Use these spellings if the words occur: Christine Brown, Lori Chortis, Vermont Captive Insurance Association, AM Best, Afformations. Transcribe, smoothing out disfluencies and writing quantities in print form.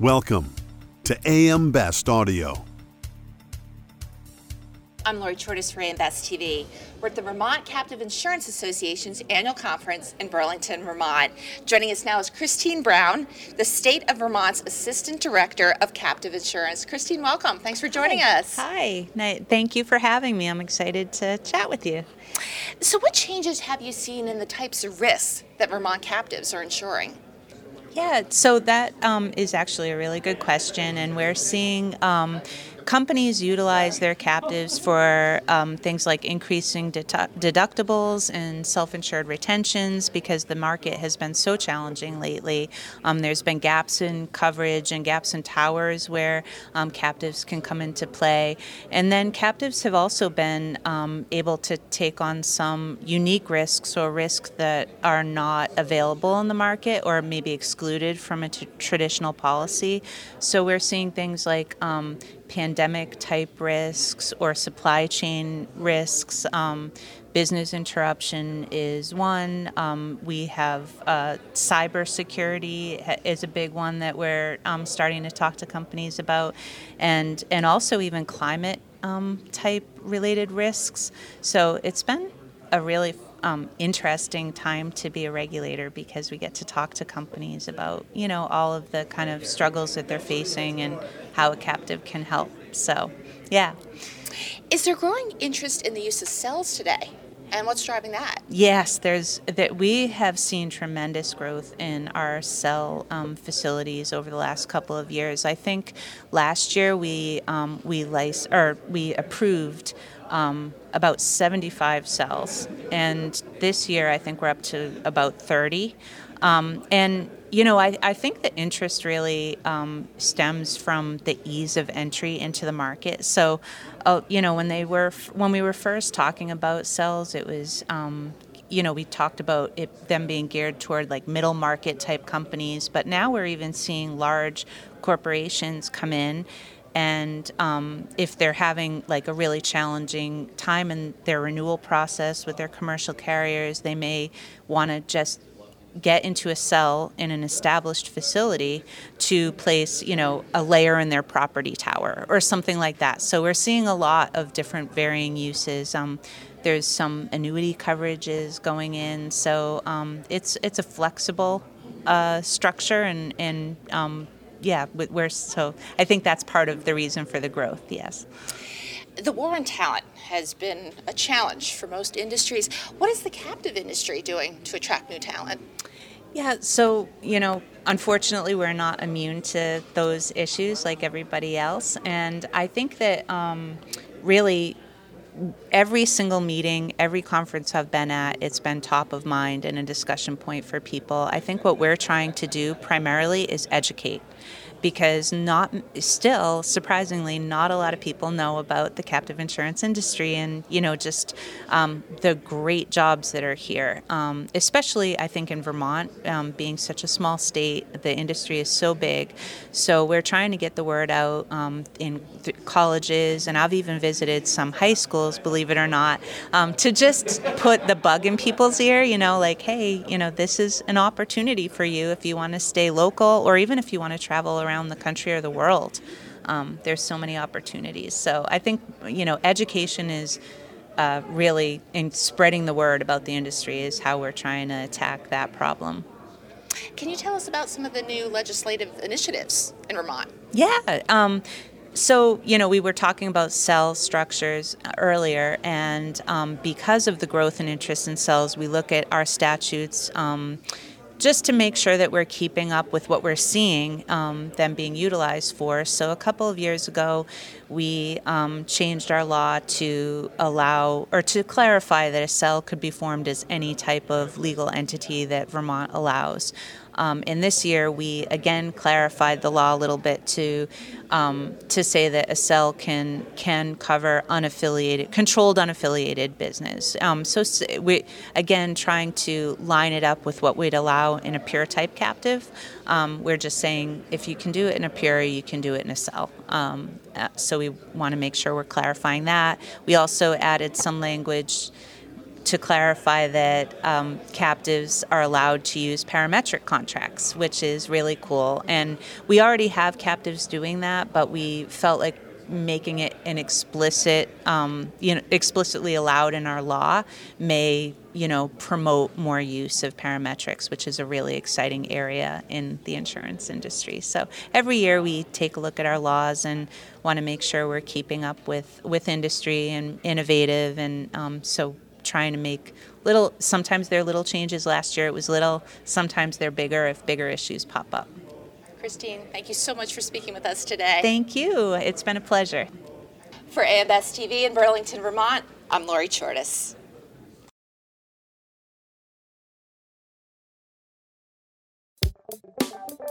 Welcome to AM Best Audio. I'm Lori Chortis for AM Best TV. We're at the Vermont Captive Insurance Association's annual conference in Burlington, Vermont. Joining us now is Christine Brown, the State of Vermont's Assistant Director of Captive Insurance. Christine, welcome. Thanks for joining us. Hi. Thank you for having me. I'm excited to chat with you. So what changes have you seen in the types of risks that Vermont captives are insuring? Yeah, so that is actually a really good question, and we're seeing companies utilize their captives for things like increasing deductibles and self-insured retentions because the market has been so challenging lately. There's been gaps in coverage and gaps in towers where captives can come into play. And then captives have also been able to take on some unique risks or risks that are not available in the market or maybe excluded from a traditional policy. So we're seeing things like pandemic type risks or supply chain risks. Business interruption is one. We have cybersecurity is a big one that we're starting to talk to companies about, and also even climate type related risks. So it's been a really interesting time to be a regulator because we get to talk to companies about, all of the kind of struggles that they're facing and how a captive can help. So, yeah. Is there growing interest in the use of cells today? And what's driving that? Yes, we have seen tremendous growth in our cell facilities over the last couple of years. I think last year we approved about 75 cells, and this year I think we're up to about 30. I think the interest really stems from the ease of entry into the market. So, when we were first talking about cells, it was, we talked about them being geared toward like middle market type companies, but now we're even seeing large corporations come in. And if they're having like a really challenging time in their renewal process with their commercial carriers, they may want to just get into a cell in an established facility to place, a layer in their property tower or something like that. So we're seeing a lot of different varying uses. There's some annuity coverages going in. So it's a flexible structure I think that's part of the reason for the growth, yes. The war on talent has been a challenge for most industries. What is the captive industry doing to attract new talent? Yeah, so, unfortunately we're not immune to those issues like everybody else. And I think that really every single meeting, every conference I've been at, it's been top of mind and a discussion point for people. I think what we're trying to do primarily is educate, because surprisingly, not a lot of people know about the captive insurance industry and, the great jobs that are here. Especially, I think, in Vermont, being such a small state, the industry is so big. So we're trying to get the word out in colleges, and I've even visited some high schools, believe it or not, to just put the bug in people's ear, this is an opportunity for you if you want to stay local or even if you want to travel around the country or the world. There's so many opportunities. So I think, education is really, and spreading the word about the industry is how we're trying to attack that problem. Can you tell us about some of the new legislative initiatives in Vermont? Yeah. So, we were talking about cell structures earlier, and because of the growth and interest in cells, we look at our statutes just to make sure that we're keeping up with what we're seeing them being utilized for. So a couple of years ago, we changed our law to allow or to clarify that a cell could be formed as any type of legal entity that Vermont allows. And this year, we again clarified the law a little bit to say that a cell can cover controlled unaffiliated business. We again trying to line it up with what we'd allow in a pure type captive. We're just saying if you can do it in a pure, you can do it in a cell. So we want to make sure we're clarifying that. We also added some language to clarify that captives are allowed to use parametric contracts, which is really cool. And we already have captives doing that, but we felt like making it an explicit, explicitly allowed in our law may, promote more use of parametrics, which is a really exciting area in the insurance industry. So every year we take a look at our laws and want to make sure we're keeping up with industry and innovative, and so trying to make little, sometimes they're little changes. Last year it was little, sometimes they're bigger if bigger issues pop up. Christine, thank you so much for speaking with us today. Thank you. It's been a pleasure. For AM Best TV in Burlington, Vermont, I'm Lori Chortis.